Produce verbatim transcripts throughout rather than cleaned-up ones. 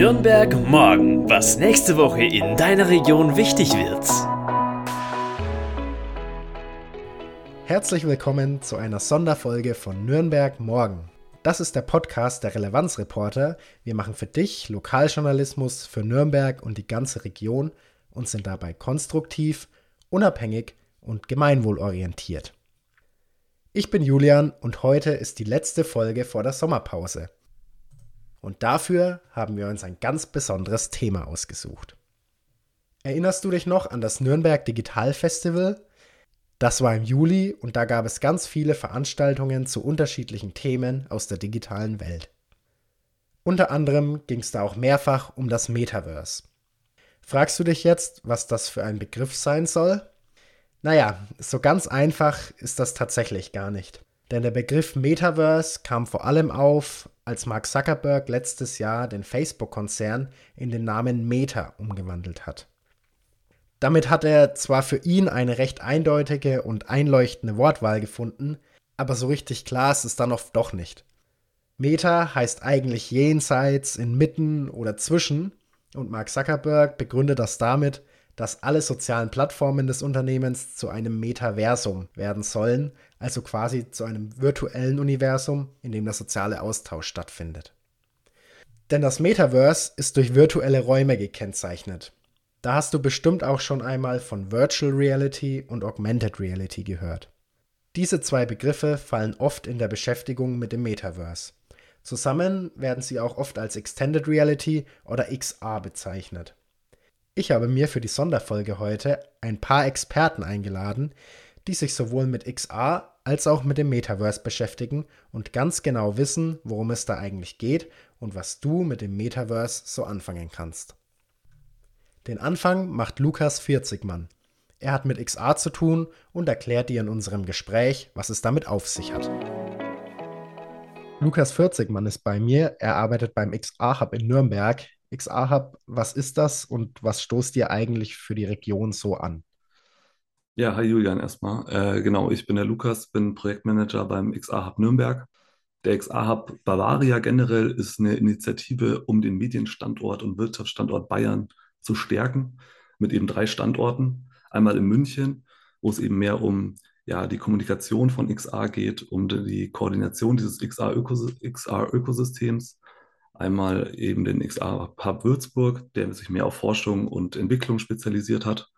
Nürnberg morgen, was nächste Woche in deiner Region wichtig wird. Herzlich willkommen zu einer Sonderfolge von Nürnberg morgen. Das ist der Podcast der Relevanzreporter. Wir machen für dich Lokaljournalismus für Nürnberg und die ganze Region und sind dabei konstruktiv, unabhängig und gemeinwohlorientiert. Ich bin Julian und heute ist die letzte Folge vor der Sommerpause. Und dafür haben wir uns ein ganz besonderes Thema ausgesucht. Erinnerst du dich noch an das Nürnberg Digital Festival? Das war im Juli und da gab es ganz viele Veranstaltungen zu unterschiedlichen Themen aus der digitalen Welt. Unter anderem ging es da auch mehrfach um das Metaverse. Fragst du dich jetzt, was das für ein Begriff sein soll? Naja, so ganz einfach ist das tatsächlich gar nicht. Denn der Begriff Metaverse kam vor allem auf, als Mark Zuckerberg letztes Jahr den Facebook-Konzern in den Namen Meta umgewandelt hat. Damit hat er zwar für ihn eine recht eindeutige und einleuchtende Wortwahl gefunden, aber so richtig klar ist es dann oft doch nicht. Meta heißt eigentlich jenseits, inmitten oder zwischen und Mark Zuckerberg begründet das damit, dass alle sozialen Plattformen des Unternehmens zu einem Metaversum werden sollen, also quasi zu einem virtuellen Universum, in dem der soziale Austausch stattfindet. Denn das Metaverse ist durch virtuelle Räume gekennzeichnet. Da hast du bestimmt auch schon einmal von Virtual Reality und Augmented Reality gehört. Diese zwei Begriffe fallen oft in der Beschäftigung mit dem Metaverse. Zusammen werden sie auch oft als Extended Reality oder X R bezeichnet. Ich habe mir für die Sonderfolge heute ein paar Experten eingeladen, die sich sowohl mit X R als auch mit dem Metaverse beschäftigen und ganz genau wissen, worum es da eigentlich geht und was du mit dem Metaverse so anfangen kannst. Den Anfang macht Lukas Vierzigmann. Er hat mit X R zu tun und erklärt dir in unserem Gespräch, was es damit auf sich hat. Lukas Vierzigmann ist bei mir, er arbeitet beim X R Hub in Nürnberg. X R Hub, was ist das und was stoßt ihr eigentlich für die Region so an? Ja, hi Julian erstmal. Äh, genau, ich bin der Lukas, bin Projektmanager beim X R Hub Nürnberg. Der X R Hub Bavaria generell ist eine Initiative, um den Medienstandort und Wirtschaftsstandort Bayern zu stärken, mit eben drei Standorten. Einmal in München, wo es eben mehr um ja, die Kommunikation von X R geht, um die Koordination dieses X R-Ökosystems. Einmal eben den X R Hub Würzburg, der sich mehr auf Forschung und Entwicklung spezialisiert hat.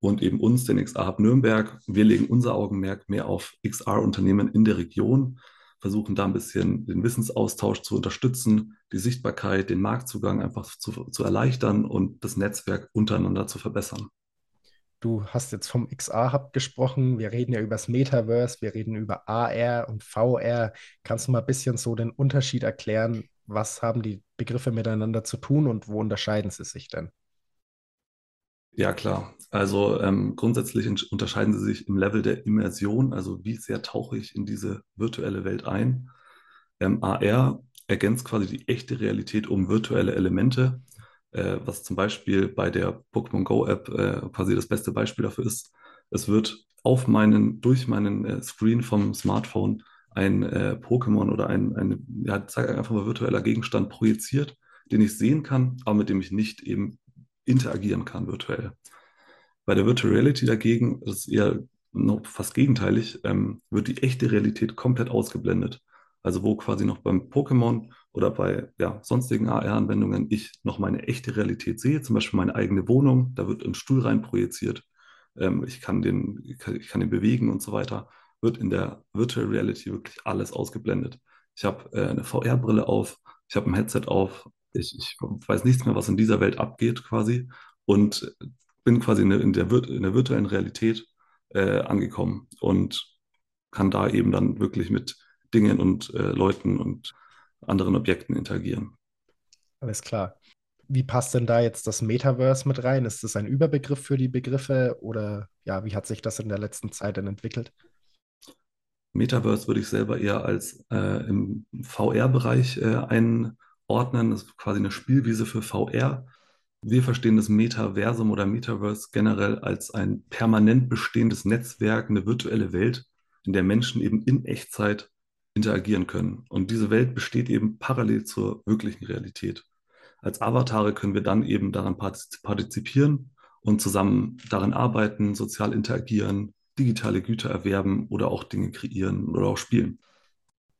Und eben uns, den X R Hub Nürnberg. Wir legen unser Augenmerk mehr auf X R-Unternehmen in der Region, versuchen da ein bisschen den Wissensaustausch zu unterstützen, die Sichtbarkeit, den Marktzugang einfach zu, zu erleichtern und das Netzwerk untereinander zu verbessern. Du hast jetzt vom X R Hub gesprochen. Wir reden ja über das Metaverse, wir reden über A R und V R. Kannst du mal ein bisschen so den Unterschied erklären? Was haben die Begriffe miteinander zu tun und wo unterscheiden sie sich denn? Ja, klar. Also ähm, grundsätzlich unterscheiden sie sich im Level der Immersion, also wie sehr tauche ich in diese virtuelle Welt ein. Ähm, A R ergänzt quasi die echte Realität um virtuelle Elemente, äh, was zum Beispiel bei der Pokémon Go App äh, quasi das beste Beispiel dafür ist. Es wird auf meinen, durch meinen äh, Screen vom Smartphone ein äh, Pokémon oder ein, ein ja, sag einfach mal virtueller Gegenstand projiziert, den ich sehen kann, aber mit dem ich nicht eben interagieren kann virtuell. Bei der Virtual Reality dagegen, das ist eher noch fast gegenteilig, ähm, wird die echte Realität komplett ausgeblendet. Also wo quasi noch beim Pokémon oder bei ja, sonstigen A R-Anwendungen ich noch meine echte Realität sehe, zum Beispiel meine eigene Wohnung, da wird ein Stuhl rein projiziert, ähm, ich kann den, ich kann, ich kann den bewegen und so weiter. Wird in der Virtual Reality wirklich alles ausgeblendet. Ich habe äh, eine V R-Brille auf, ich habe ein Headset auf, ich, ich weiß nichts mehr, was in dieser Welt abgeht quasi und bin quasi in der, in der, in der virtuellen Realität äh, angekommen und kann da eben dann wirklich mit Dingen und äh, Leuten und anderen Objekten interagieren. Alles klar. Wie passt denn da jetzt das Metaverse mit rein? Ist das ein Überbegriff für die Begriffe oder ja, wie hat sich das in der letzten Zeit denn entwickelt? Metaverse würde ich selber eher als äh, im V R-Bereich äh, einordnen. Das ist quasi eine Spielwiese für V R. Wir verstehen das Metaversum oder Metaverse generell als ein permanent bestehendes Netzwerk, eine virtuelle Welt, in der Menschen eben in Echtzeit interagieren können. Und diese Welt besteht eben parallel zur wirklichen Realität. Als Avatare können wir dann eben daran partizipieren und zusammen daran arbeiten, sozial interagieren, digitale Güter erwerben oder auch Dinge kreieren oder auch spielen.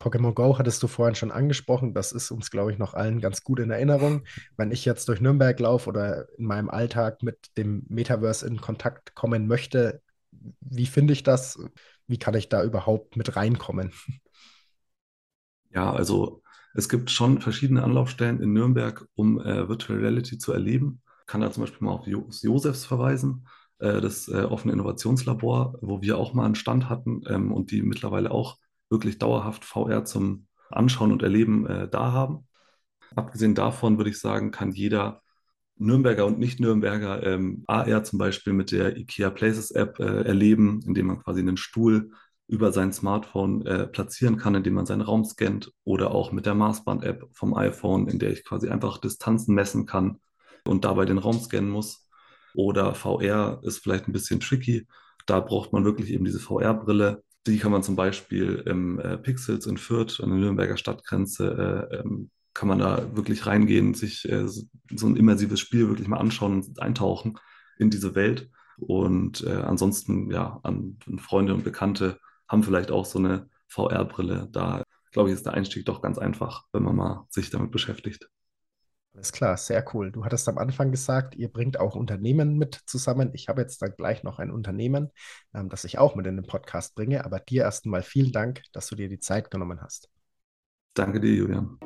Pokémon Go hattest du vorhin schon angesprochen. Das ist uns, glaube ich, noch allen ganz gut in Erinnerung. Wenn ich jetzt durch Nürnberg laufe oder in meinem Alltag mit dem Metaverse in Kontakt kommen möchte, wie finde ich das? Wie kann ich da überhaupt mit reinkommen? Ja, also es gibt schon verschiedene Anlaufstellen in Nürnberg, um äh, Virtual Reality zu erleben. Ich kann da zum Beispiel mal auf Josefs verweisen, äh, das äh, offene Innovationslabor, wo wir auch mal einen Stand hatten ähm, und die mittlerweile auch wirklich dauerhaft V R zum Anschauen und Erleben äh, da haben. Abgesehen davon würde ich sagen, kann jeder Nürnberger und Nicht-Nürnberger ähm, A R zum Beispiel mit der IKEA Places App äh, erleben, indem man quasi einen Stuhl über sein Smartphone äh, platzieren kann, indem man seinen Raum scannt, oder auch mit der Maßband-App vom iPhone, in der ich quasi einfach Distanzen messen kann und dabei den Raum scannen muss. Oder V R ist vielleicht ein bisschen tricky. Da braucht man wirklich eben diese V R-Brille. Die kann man zum Beispiel im äh, Pixels in Fürth, an der Nürnberger Stadtgrenze, äh, ähm, kann man da wirklich reingehen, sich äh, so ein immersives Spiel wirklich mal anschauen und eintauchen in diese Welt. Und äh, ansonsten, ja, an, an Freunde und Bekannte haben vielleicht auch so eine V R-Brille. Da, glaube ich, ist der Einstieg doch ganz einfach, wenn man mal sich damit beschäftigt. Alles klar, sehr cool. Du hattest am Anfang gesagt, ihr bringt auch Unternehmen mit zusammen. Ich habe jetzt dann gleich noch ein Unternehmen, das ich auch mit in den Podcast bringe. Aber dir erstmal vielen Dank, dass du dir die Zeit genommen hast. Danke dir, Julian.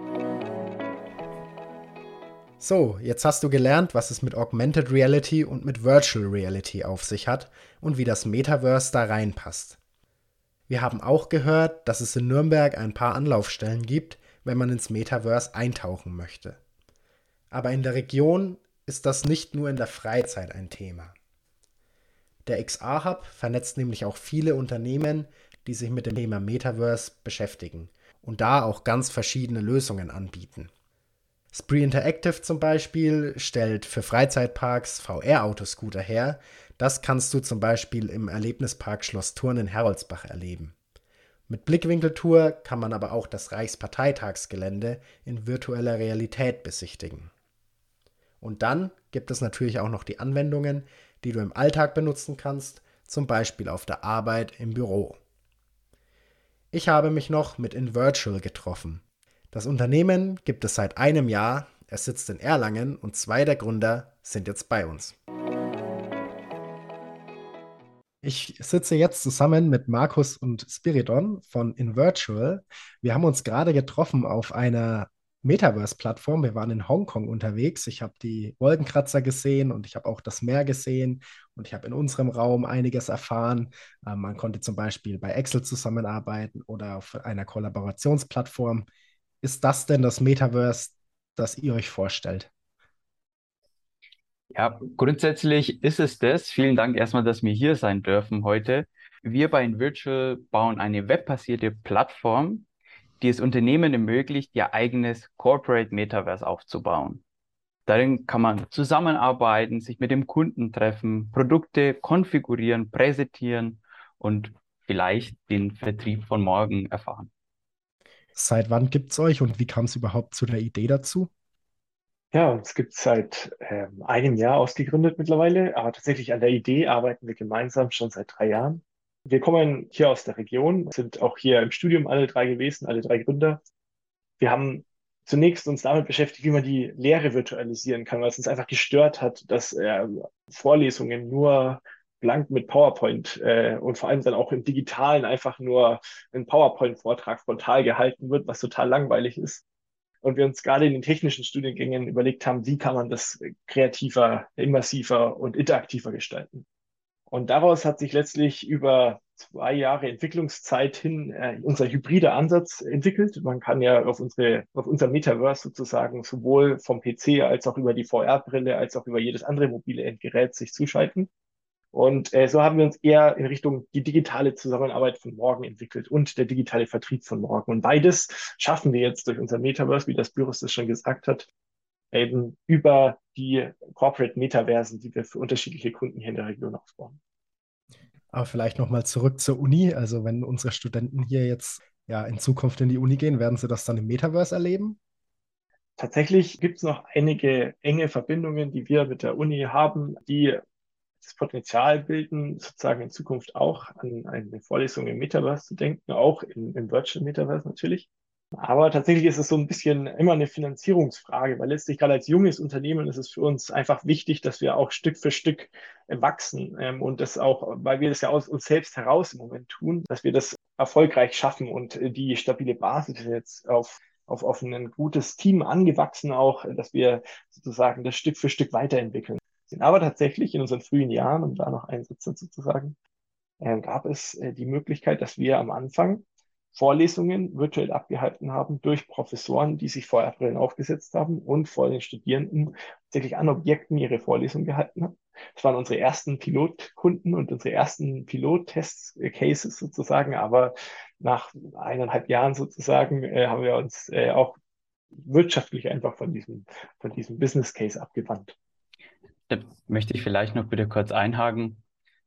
So, jetzt hast du gelernt, was es mit Augmented Reality und mit Virtual Reality auf sich hat und wie das Metaverse da reinpasst. Wir haben auch gehört, dass es in Nürnberg ein paar Anlaufstellen gibt, wenn man ins Metaverse eintauchen möchte. Aber in der Region ist das nicht nur in der Freizeit ein Thema. Der X R Hub vernetzt nämlich auch viele Unternehmen, die sich mit dem Thema Metaverse beschäftigen und da auch ganz verschiedene Lösungen anbieten. Spree Interactive zum Beispiel stellt für Freizeitparks V R-Autoscooter her. Das kannst du zum Beispiel im Erlebnispark Schloss Thurn in Heroldsbach erleben. Mit Blickwinkeltour kann man aber auch das Reichsparteitagsgelände in virtueller Realität besichtigen. Und dann gibt es natürlich auch noch die Anwendungen, die du im Alltag benutzen kannst, zum Beispiel auf der Arbeit im Büro. Ich habe mich noch mit INVRTUAL getroffen. Das Unternehmen gibt es seit einem Jahr, es sitzt in Erlangen und zwei der Gründer sind jetzt bei uns. Ich sitze jetzt zusammen mit Markus und Spiridon von INVRTUAL. Wir haben uns gerade getroffen auf einer Metaverse-Plattform. Wir waren in Hongkong unterwegs. Ich habe die Wolkenkratzer gesehen und ich habe auch das Meer gesehen. Und ich habe in unserem Raum einiges erfahren. Ähm, man konnte zum Beispiel bei Excel zusammenarbeiten oder auf einer Kollaborationsplattform. Ist das denn das Metaverse, das ihr euch vorstellt? Ja, grundsätzlich ist es das. Vielen Dank erstmal, dass wir hier sein dürfen heute. Wir bei INVRTUAL bauen eine webbasierte Plattform, die es Unternehmen ermöglicht, ihr eigenes Corporate Metaverse aufzubauen. Darin kann man zusammenarbeiten, sich mit dem Kunden treffen, Produkte konfigurieren, präsentieren und vielleicht den Vertrieb von morgen erfahren. Seit wann gibt es euch und wie kam es überhaupt zu der Idee dazu? Ja, uns gibt es seit äh, einem Jahr ausgegründet mittlerweile, aber tatsächlich an der Idee arbeiten wir gemeinsam schon seit drei Jahren. Wir kommen hier aus der Region, sind auch hier im Studium alle drei gewesen, alle drei Gründer. Wir haben zunächst uns damit beschäftigt, wie man die Lehre virtualisieren kann, weil es uns einfach gestört hat, dass äh, Vorlesungen nur blank mit PowerPoint äh, und vor allem dann auch im Digitalen einfach nur ein PowerPoint-Vortrag frontal gehalten wird, was total langweilig ist. Und wir uns gerade in den technischen Studiengängen überlegt haben, wie kann man das kreativer, immersiver und interaktiver gestalten. Und daraus hat sich letztlich über zwei Jahre Entwicklungszeit hin äh, unser hybrider Ansatz entwickelt. Man kann ja auf, unsere, auf unser Metaverse sozusagen sowohl vom P C als auch über die V R-Brille als auch über jedes andere mobile Endgerät sich zuschalten. Und äh, so haben wir uns eher in Richtung die digitale Zusammenarbeit von morgen entwickelt und der digitale Vertrieb von morgen. Und beides schaffen wir jetzt durch unser Metaverse, wie das Büros das schon gesagt hat, eben über die Corporate Metaversen, die wir für unterschiedliche Kunden hier in der Region aufbauen. Aber vielleicht nochmal zurück zur Uni. Also wenn unsere Studenten hier jetzt ja in Zukunft in die Uni gehen, werden sie das dann im Metaverse erleben? Tatsächlich gibt es noch einige enge Verbindungen, die wir mit der Uni haben, die das Potenzial bilden, sozusagen in Zukunft auch an eine Vorlesung im Metaverse zu denken, auch im, im Virtual Metaverse natürlich. Aber tatsächlich ist es so ein bisschen immer eine Finanzierungsfrage, weil letztlich gerade als junges Unternehmen ist es für uns einfach wichtig, dass wir auch Stück für Stück wachsen und das auch, weil wir das ja aus uns selbst heraus im Moment tun, dass wir das erfolgreich schaffen und die stabile Basis jetzt auf auf, auf ein gutes Team angewachsen auch, dass wir sozusagen das Stück für Stück weiterentwickeln. Aber tatsächlich in unseren frühen Jahren, um da noch einsetzen sozusagen, gab es die Möglichkeit, dass wir am Anfang Vorlesungen virtuell abgehalten haben durch Professoren, die sich vor Brillen aufgesetzt haben und vor den Studierenden tatsächlich an Objekten ihre Vorlesung gehalten haben. Das waren unsere ersten Pilotkunden und unsere ersten Pilot-Test-Cases sozusagen, aber nach eineinhalb Jahren sozusagen äh, haben wir uns äh, auch wirtschaftlich einfach von diesem, von diesem Business Case abgewandt. Da möchte ich vielleicht noch bitte kurz einhaken.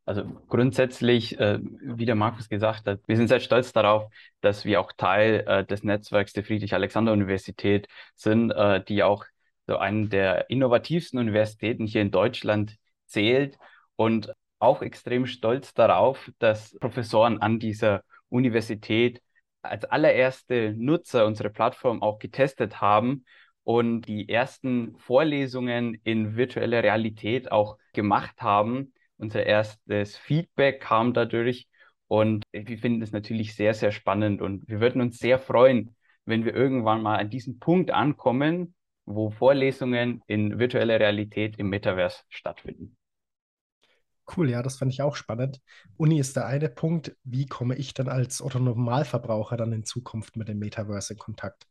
Also grundsätzlich, äh, wie der Markus gesagt hat, wir sind sehr stolz darauf, dass wir auch Teil äh, des Netzwerks der Friedrich-Alexander-Universität sind, äh, die auch so eine der innovativsten Universitäten hier in Deutschland zählt und auch extrem stolz darauf, dass Professoren an dieser Universität als allererste Nutzer unsere Plattform auch getestet haben und die ersten Vorlesungen in virtueller Realität auch gemacht haben. Unser erstes Feedback kam dadurch und wir finden es natürlich sehr, sehr spannend und wir würden uns sehr freuen, wenn wir irgendwann mal an diesem Punkt ankommen, wo Vorlesungen in virtueller Realität im Metaverse stattfinden. Cool, ja, das fand ich auch spannend. Uni ist der eine Punkt. Wie komme ich dann als Otto-Normalverbraucher dann in Zukunft mit dem Metaverse in Kontakt?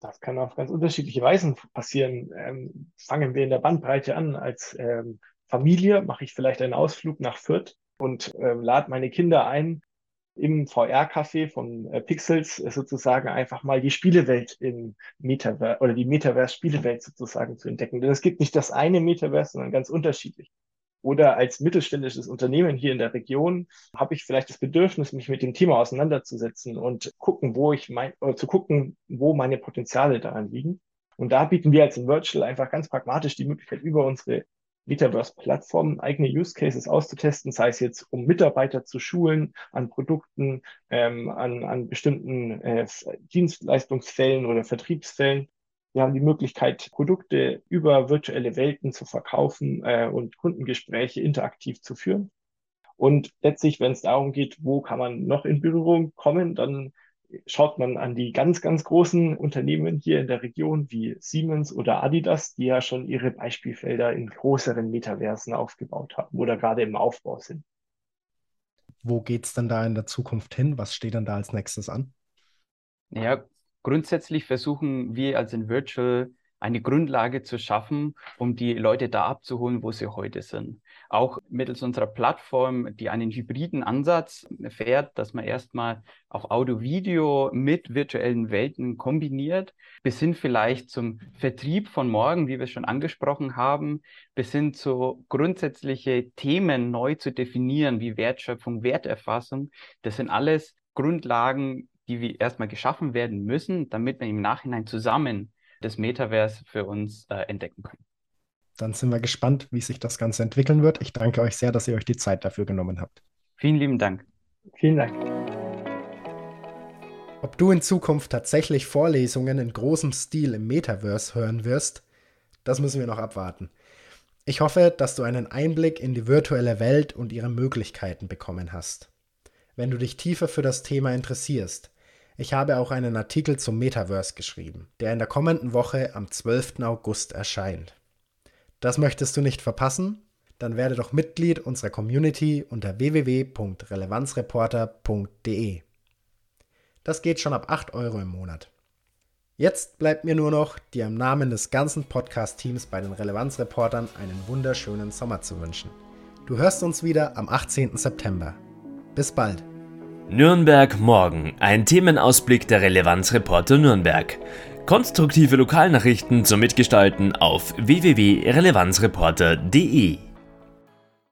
Das kann auf ganz unterschiedliche Weisen passieren. Ähm, fangen wir in der Bandbreite an als ähm, Familie mache ich vielleicht einen Ausflug nach Fürth und äh, lade meine Kinder ein, im V R-Café von äh, Pixels äh, sozusagen einfach mal die Spielewelt im Metaverse oder die Metaverse-Spielewelt sozusagen zu entdecken. Denn es gibt nicht das eine Metaverse, sondern ganz unterschiedlich. Oder als mittelständisches Unternehmen hier in der Region habe ich vielleicht das Bedürfnis, mich mit dem Thema auseinanderzusetzen und gucken, wo ich mein, äh, zu gucken, wo meine Potenziale daran liegen. Und da bieten wir als INVRTUAL einfach ganz pragmatisch die Möglichkeit, über unsere Metaverse-Plattformen eigene Use Cases auszutesten, sei es jetzt, um Mitarbeiter zu schulen, an Produkten, ähm, an, an bestimmten äh, Dienstleistungsfällen oder Vertriebsfällen. Wir haben die Möglichkeit, Produkte über virtuelle Welten zu verkaufen äh, und Kundengespräche interaktiv zu führen. Und letztlich, wenn es darum geht, wo kann man noch in Berührung kommen, dann schaut man an die ganz, ganz großen Unternehmen hier in der Region wie Siemens oder Adidas, die ja schon ihre Beispielfelder in größeren Metaversen aufgebaut haben oder gerade im Aufbau sind. Wo geht es denn da in der Zukunft hin? Was steht denn da als nächstes an? Ja, grundsätzlich versuchen wir als INVRTUAL eine Grundlage zu schaffen, um die Leute da abzuholen, wo sie heute sind. Auch mittels unserer Plattform, die einen hybriden Ansatz fährt, dass man erstmal auf Audio-Video mit virtuellen Welten kombiniert, bis hin vielleicht zum Vertrieb von morgen, wie wir es schon angesprochen haben, bis hin zu grundsätzliche Themen neu zu definieren, wie Wertschöpfung, Werterfassung. Das sind alles Grundlagen, die wir erstmal geschaffen werden müssen, damit man im Nachhinein zusammen das Metaverse für uns äh, entdecken können. Dann sind wir gespannt, wie sich das Ganze entwickeln wird. Ich danke euch sehr, dass ihr euch die Zeit dafür genommen habt. Vielen lieben Dank. Vielen Dank. Ob du in Zukunft tatsächlich Vorlesungen in großem Stil im Metaverse hören wirst, das müssen wir noch abwarten. Ich hoffe, dass du einen Einblick in die virtuelle Welt und ihre Möglichkeiten bekommen hast. Wenn du dich tiefer für das Thema interessierst, ich habe auch einen Artikel zum Metaverse geschrieben, der in der kommenden Woche am zwölften August erscheint. Das möchtest du nicht verpassen? Dann werde doch Mitglied unserer Community unter w w w punkt relevanzreporter punkt d e. Das geht schon ab acht Euro im Monat. Jetzt bleibt mir nur noch, dir im Namen des ganzen Podcast-Teams bei den Relevanzreportern einen wunderschönen Sommer zu wünschen. Du hörst uns wieder am achtzehnten September. Bis bald! Nürnberg morgen, ein Themenausblick der Relevanzreporter Nürnberg. Konstruktive Lokalnachrichten zum Mitgestalten auf w w w punkt relevanzreporter punkt d e.